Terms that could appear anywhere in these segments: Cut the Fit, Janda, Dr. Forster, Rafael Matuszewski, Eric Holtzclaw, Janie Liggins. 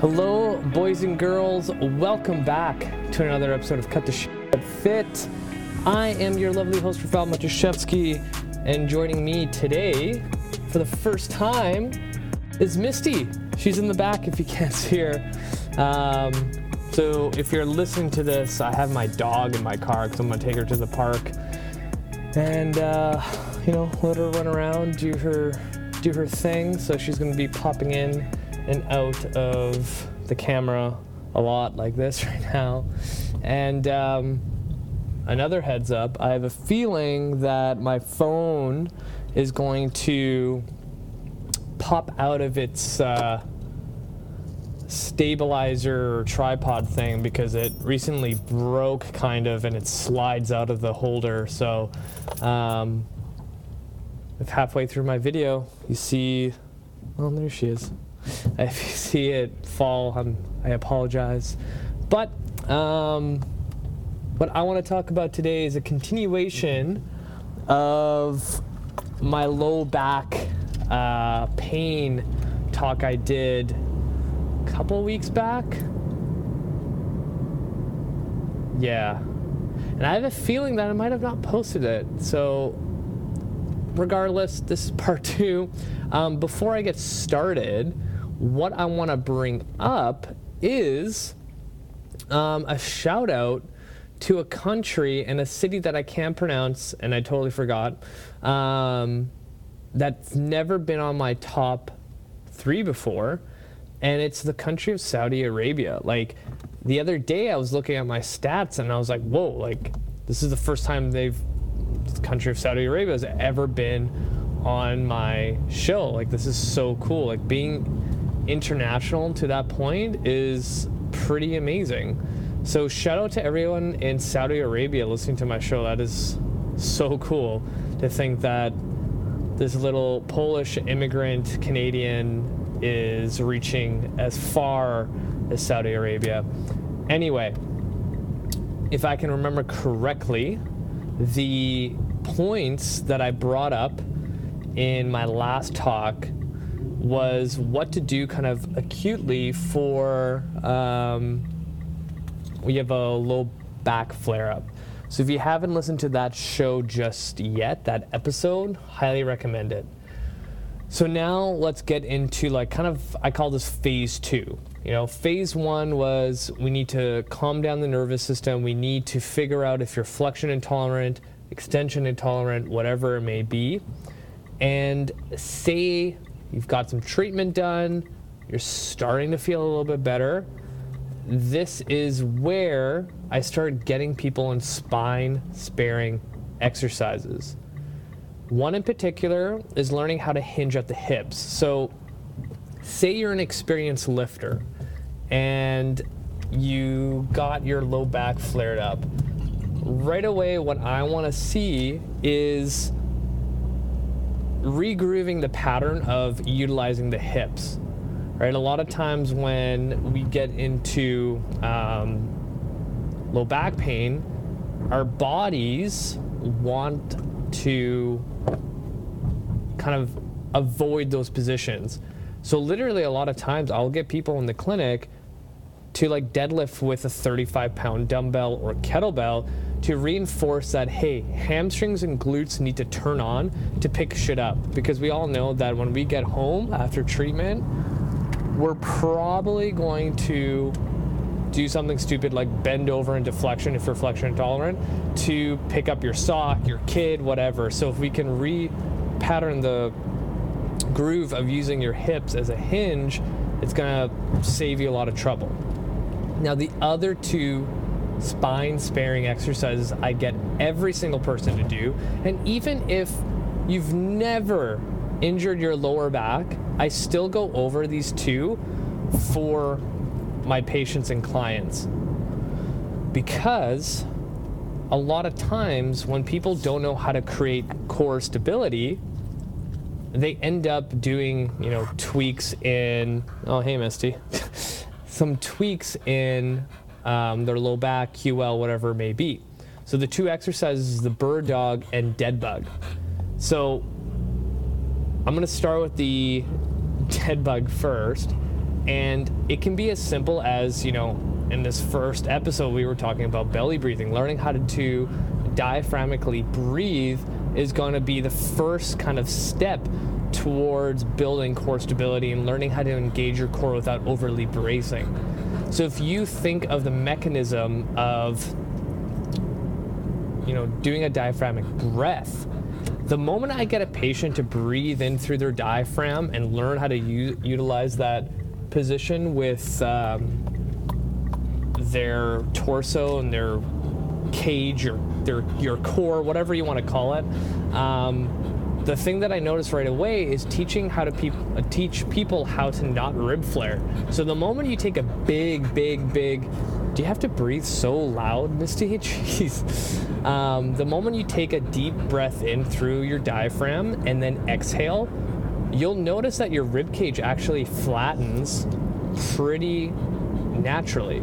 Hello, boys and girls. Welcome back to another episode of Cut the Fit. I am your lovely host, Rafael Matuszewski, and joining me today for the first time is Misty. She's in the back if you can't see her. So if you're listening to this, I have my dog in my car because I'm going to take her to the park and, let her run around, do her thing. So she's going to be popping in and out of the camera a lot like this right now. And another heads up, I have a feeling that my phone is going to pop out of its stabilizer or tripod thing because it recently broke kind of and it slides out of the holder. So if halfway through my video you see, well, there she is. If you see it fall, I apologize. But what I want to talk about today is a continuation of my low back pain talk I did a couple weeks back. Yeah. And I have a feeling that I might have not posted it. So regardless, this is part two. Before I get started, what I want to bring up is a shout out to a country and a city that I can't pronounce and I totally forgot, that's never been on my top three before, and it's the country of Saudi Arabia. Like, the other day I was looking at my stats and I was like, whoa, like this is the first time the country of Saudi Arabia has ever been on my show. Like, this is so cool. Like, being international to that point is pretty amazing. So shout out to everyone in Saudi Arabia listening to my show. That is so cool to think that this little Polish immigrant Canadian is reaching as far as Saudi Arabia. Anyway, if I can remember correctly, the points that I brought up in my last talk was what to do kind of acutely for we have a low back flare-up. So if you haven't listened to that show just yet, that episode, highly recommend it. So now let's get into like kind of, I call this phase two. You know, phase one was we need to calm down the nervous system. We need to figure out if you're flexion intolerant, extension intolerant, whatever it may be, and say you've got some treatment done, you're starting to feel a little bit better. This is where I started getting people in spine sparing exercises. One in particular is learning how to hinge at the hips. So say you're an experienced lifter and you got your low back flared up. Right away, what I want to see is regrooving the pattern of utilizing the hips, right? A lot of times when we get into low back pain, our bodies want to kind of avoid those positions. So literally a lot of times I'll get people in the clinic to like deadlift with a 35-pound dumbbell or kettlebell to reinforce that, hey, hamstrings and glutes need to turn on to pick shit up, because we all know that when we get home after treatment, we're probably going to do something stupid like bend over into flexion if you're flexion intolerant to pick up your sock, your kid, whatever. So if we can re-pattern the groove of using your hips as a hinge, it's gonna save you a lot of trouble. Now, the other two spine sparing exercises I get every single person to do, and even if you've never injured your lower back, I still go over these two for my patients and clients, because a lot of times when people don't know how to create core stability, they end up doing, you know, tweaks in, oh hey Misty, some tweaks in their low back, QL, whatever it may be. So the two exercises, the bird dog and dead bug. So I'm going to start with the dead bug first, And it can be as simple as, you know, in this first episode we were talking about belly breathing. Learning how to diaphragmically breathe is going to be the first kind of step towards building core stability and learning how to engage your core without overly bracing. So if you think of the mechanism of, you know, doing a diaphragmic breath, the moment I get a patient to breathe in through their diaphragm and learn how to utilize that position with their torso and their cage or your core, whatever you want to call it, the thing that I noticed right away is teaching how to teach people how to not rib flare. So the moment you take a big, do you have to breathe so loud, Misty? Jeez. The moment you take a deep breath in through your diaphragm and then exhale, you'll notice that your rib cage actually flattens pretty naturally.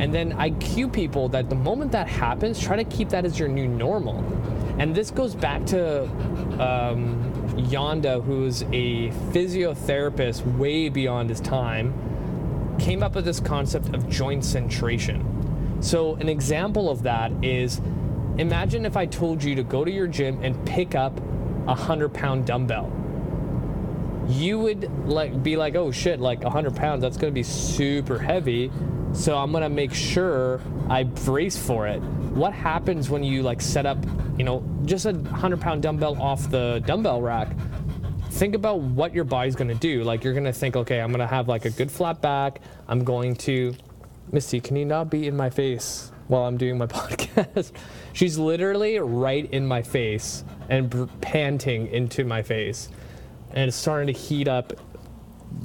And then I cue people that the moment that happens, try to keep that as your new normal. And this goes back to Janda, who's a physiotherapist way beyond his time, came up with this concept of joint centration. So an example of that is, imagine if I told you to go to your gym and pick up a 100-pound dumbbell. You would be like, oh shit, like 100 pounds, that's gonna be super heavy. So I'm gonna make sure I brace for it. What happens when you like set up, you know, just a 100-pound dumbbell off the dumbbell rack? Think about what your body's gonna do. Like you're gonna think, okay, I'm gonna have like a good flat back. I'm going to, Misty, can you not be in my face while I'm doing my podcast? She's literally right in my face and panting into my face. And it's starting to heat up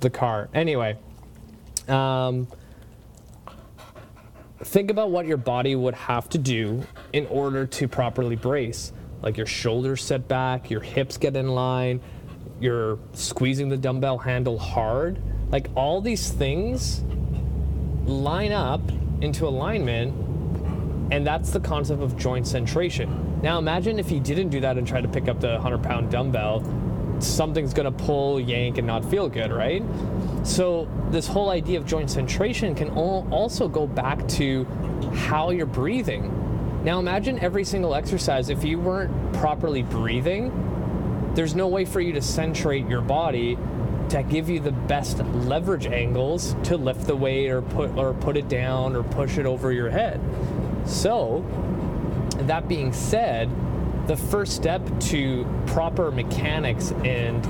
the car. Anyway, think about what your body would have to do in order to properly brace. Like your shoulders set back, your hips get in line, you're squeezing the dumbbell handle hard. Like all these things line up into alignment, and that's the concept of joint centration. Now imagine if you didn't do that and tried to pick up the 100-pound dumbbell. Something's gonna pull, yank, and not feel good, right? So this whole idea of joint centration can also go back to how you're breathing. Now imagine every single exercise, if you weren't properly breathing, there's no way for you to centrate your body to give you the best leverage angles to lift the weight or put it down or push it over your head. So that being said, the first step to proper mechanics and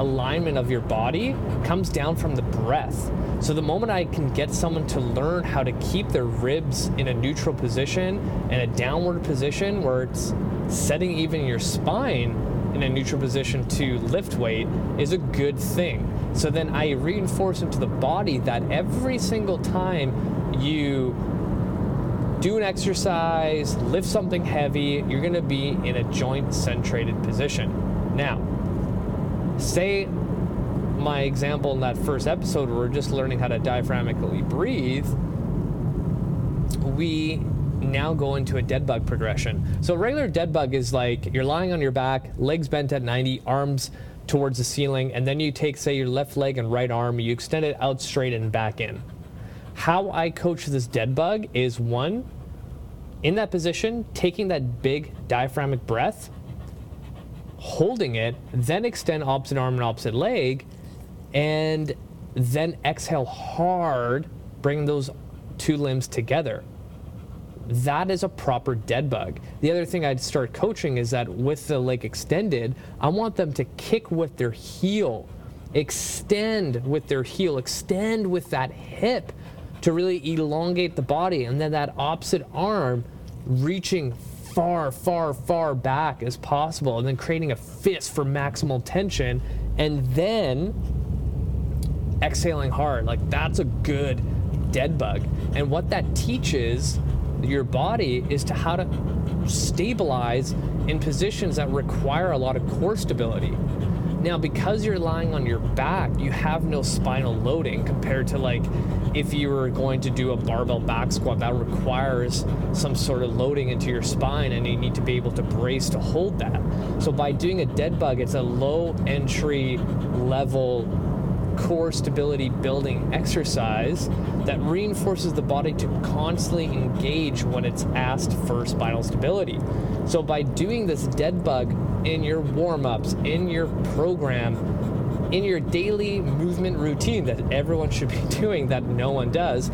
alignment of your body comes down from the breath. So the moment I can get someone to learn how to keep their ribs in a neutral position and a downward position where it's setting even your spine in a neutral position to lift weight is a good thing. So then I reinforce into the body that every single time you do an exercise, lift something heavy, you're gonna be in a joint centrated position. Now, say my example in that first episode where we're just learning how to diaphragmically breathe, we now go into a dead bug progression. So regular dead bug is like you're lying on your back, legs bent at 90, arms towards the ceiling, and then you take, say, your left leg and right arm, you extend it out straight and back in. How I coach this dead bug is, one, in that position, taking that big diaphragmic breath, holding it, then extend opposite arm and opposite leg, and then exhale hard, bring those two limbs together. That is a proper dead bug. The other thing I'd start coaching is that with the leg extended, I want them to kick with their heel, extend with their heel, extend with that hip, to really elongate the body, and then that opposite arm reaching far, far, far back as possible, and then creating a fist for maximal tension, and then exhaling hard. Like, that's a good dead bug. And what that teaches your body is to how to stabilize in positions that require a lot of core stability. Now, because you're lying on your back, you have no spinal loading compared to like if you were going to do a barbell back squat, that requires some sort of loading into your spine and you need to be able to brace to hold that. So by doing a dead bug, it's a low entry level core stability building exercise that reinforces the body to constantly engage when it's asked for spinal stability. So by doing this dead bug in your warm-ups, in your program, in your daily movement routine that everyone should be doing that no one does,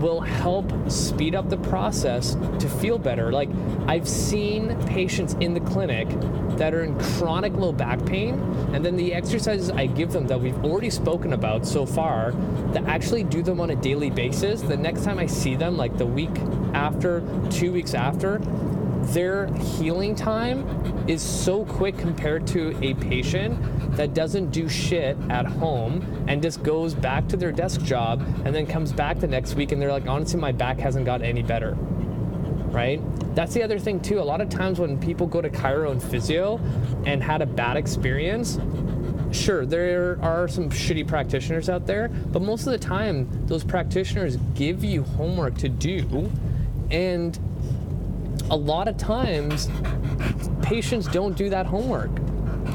will help speed up the process to feel better. Like, I've seen patients in the clinic that are in chronic low back pain, and then the exercises I give them that we've already spoken about so far, that actually do them on a daily basis. The next time I see them, like the week after, 2 weeks after, their healing time is so quick compared to a patient that doesn't do shit at home and just goes back to their desk job and then comes back the next week and they're like, honestly, my back hasn't got any better, right? That's the other thing too. A lot of times when people go to chiro and physio and had a bad experience, sure, there are some shitty practitioners out there, but most of the time those practitioners give you homework to do, and a lot of times patients don't do that homework,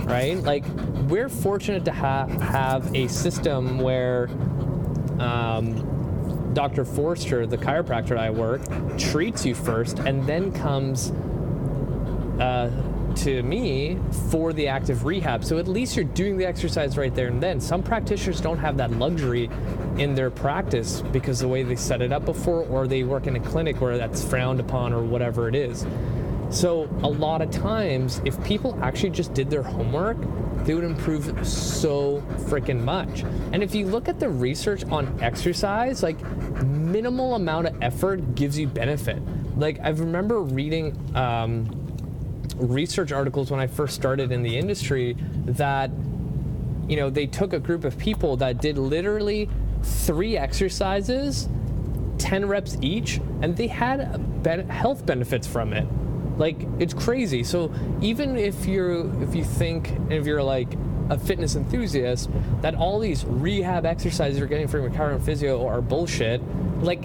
right? Like, we're fortunate to have a system where Dr. Forster, the chiropractor I work, treats you first and then comes to me for the active rehab. So at least you're doing the exercise right there and then. Some practitioners don't have that luxury in their practice because the way they set it up before, or they work in a clinic where that's frowned upon or whatever it is. So a lot of times, if people actually just did their homework, they would improve so freaking much. And if you look at the research on exercise, like, minimal amount of effort gives you benefit. Like, I remember reading research articles when I first started in the industry that, you know, they took a group of people that did literally 3 exercises, 10 reps each, and they had health benefits from it. Like, it's crazy. So even if you're like a fitness enthusiast that all these rehab exercises you're getting from your chiro and physio are bullshit, like,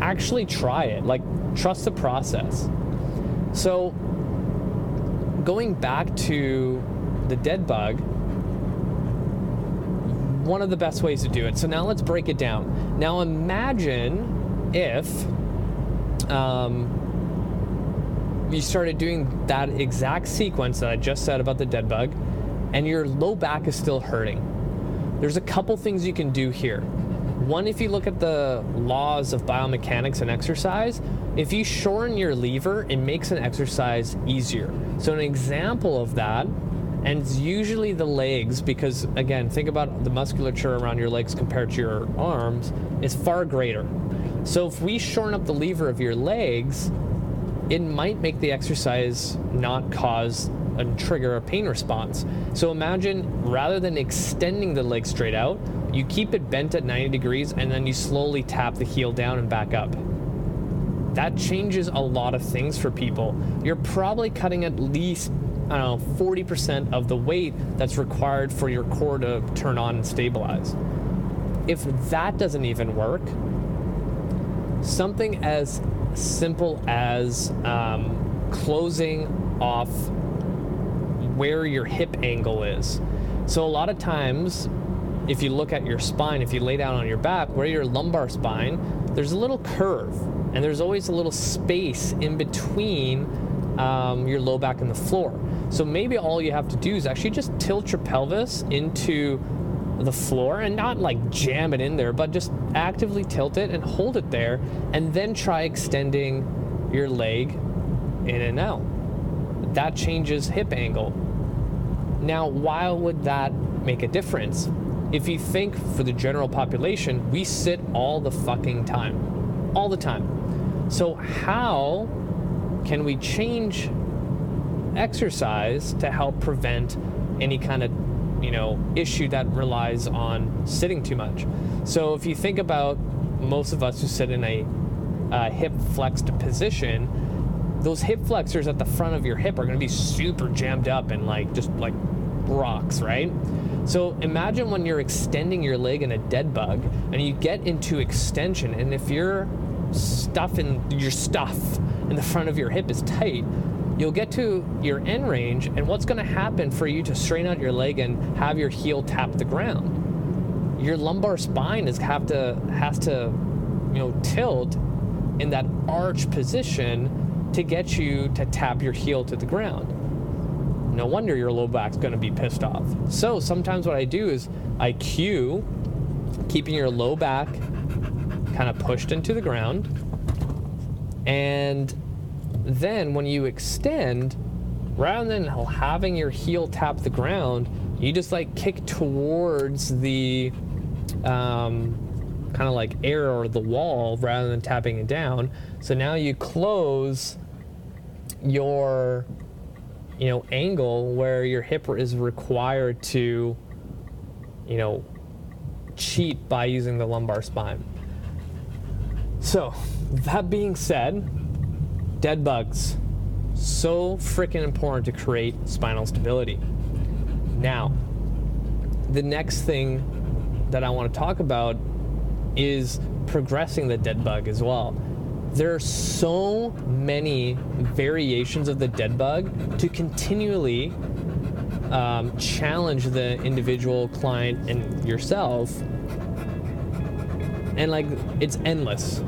actually try it. Like, trust the process. So going back to the dead bug, one of the best ways to do it. So now let's break it down. Now imagine if you started doing that exact sequence that I just said about the dead bug, and your low back is still hurting. There's a couple things you can do here. One, if you look at the laws of biomechanics and exercise, if you shorten your lever, it makes an exercise easier. So an example of that, and it's usually the legs, because again, think about the musculature around your legs compared to your arms is far greater. So if we shorten up the lever of your legs, it might make the exercise not cause and trigger a pain response. So imagine, rather than extending the leg straight out, you keep it bent at 90 degrees and then you slowly tap the heel down and back up. That changes a lot of things for people. You're probably cutting at least, I don't know, 40% of the weight that's required for your core to turn on and stabilize. If that doesn't even work, something as simple as closing off where your hip angle is. So a lot of times, if you look at your spine, if you lay down on your back, where your lumbar spine, there's a little curve, and there's always a little space in between your low back and the floor. So maybe all you have to do is actually just tilt your pelvis into the floor, and not like jam it in there, but just actively tilt it and hold it there, and then try extending your leg in and out. That changes hip angle. Now, why would that make a difference? If you think for the general population, we sit all the fucking time, all the time. So how can we change exercise to help prevent any kind of, you know, issue that relies on sitting too much? So if you think about most of us who sit in a hip flexed position, those hip flexors at the front of your hip are going to be super jammed up and like just like rocks, right? So imagine when you're extending your leg in a dead bug and you get into extension, and if your stuff in the front of your hip is tight, you'll get to your end range, and what's going to happen for you to straighten out your leg and have your heel tap the ground? your lumbar spine has to, you know, tilt in that arch position to get you to tap your heel to the ground. No wonder your low back's going to be pissed off. So sometimes what I do is I cue keeping your low back kind of pushed into the ground, and then when you extend, rather than having your heel tap the ground, you just like kick towards the kind of like air or the wall rather than tapping it down. So now you close your, you know, angle where your hip is required to, you know, cheat by using the lumbar spine. So that being said, dead bugs, so freaking important to create spinal stability. Now, the next thing that I want to talk about is progressing the dead bug as well. There are so many variations of the dead bug to continually challenge the individual client and yourself, and like it's endless,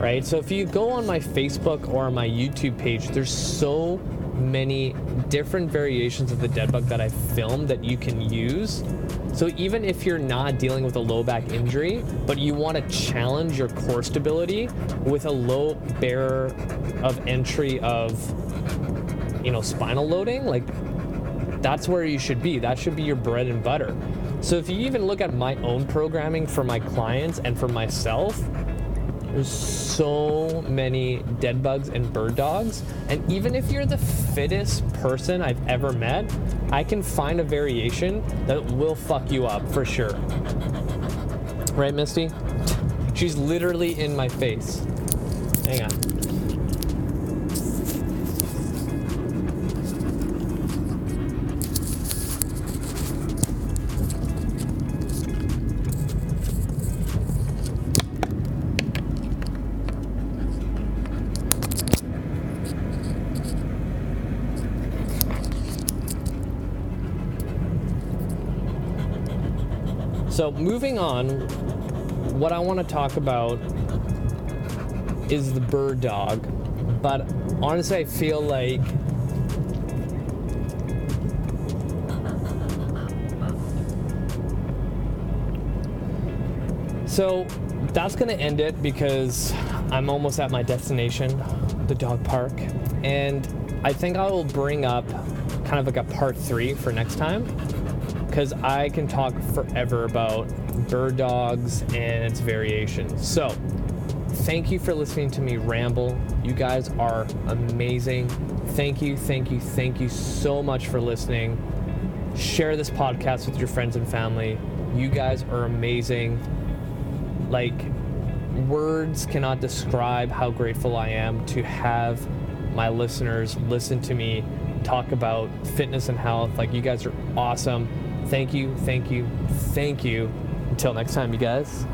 right? So if you go on my Facebook or my YouTube page, there's so many different variations of the dead bug that I filmed that you can use. So even if you're not dealing with a low back injury, but you want to challenge your core stability with a low barrier of entry of, you know, spinal loading, like that's where you should be. That should be your bread and butter. So if you even look at my own programming for my clients and for myself, there's so many dead bugs and bird dogs. And even if you're the fittest person I've ever met, I can find a variation that will fuck you up for sure. Right, Misty? She's literally in my face. Hang on. So moving on, what I want to talk about is the bird dog, but honestly I feel like so that's going to end it because I'm almost at my destination, the dog park, and I think I will bring up kind of like a part 3 for next time, because I can talk forever about bird dogs and its variations. So thank you for listening to me ramble. You guys are amazing. Thank you so much for listening. Share this podcast with your friends and family. You guys are amazing. Like, words cannot describe how grateful I am to have my listeners listen to me talk about fitness and health. Like, you guys are awesome. Thank you. Until next time, you guys.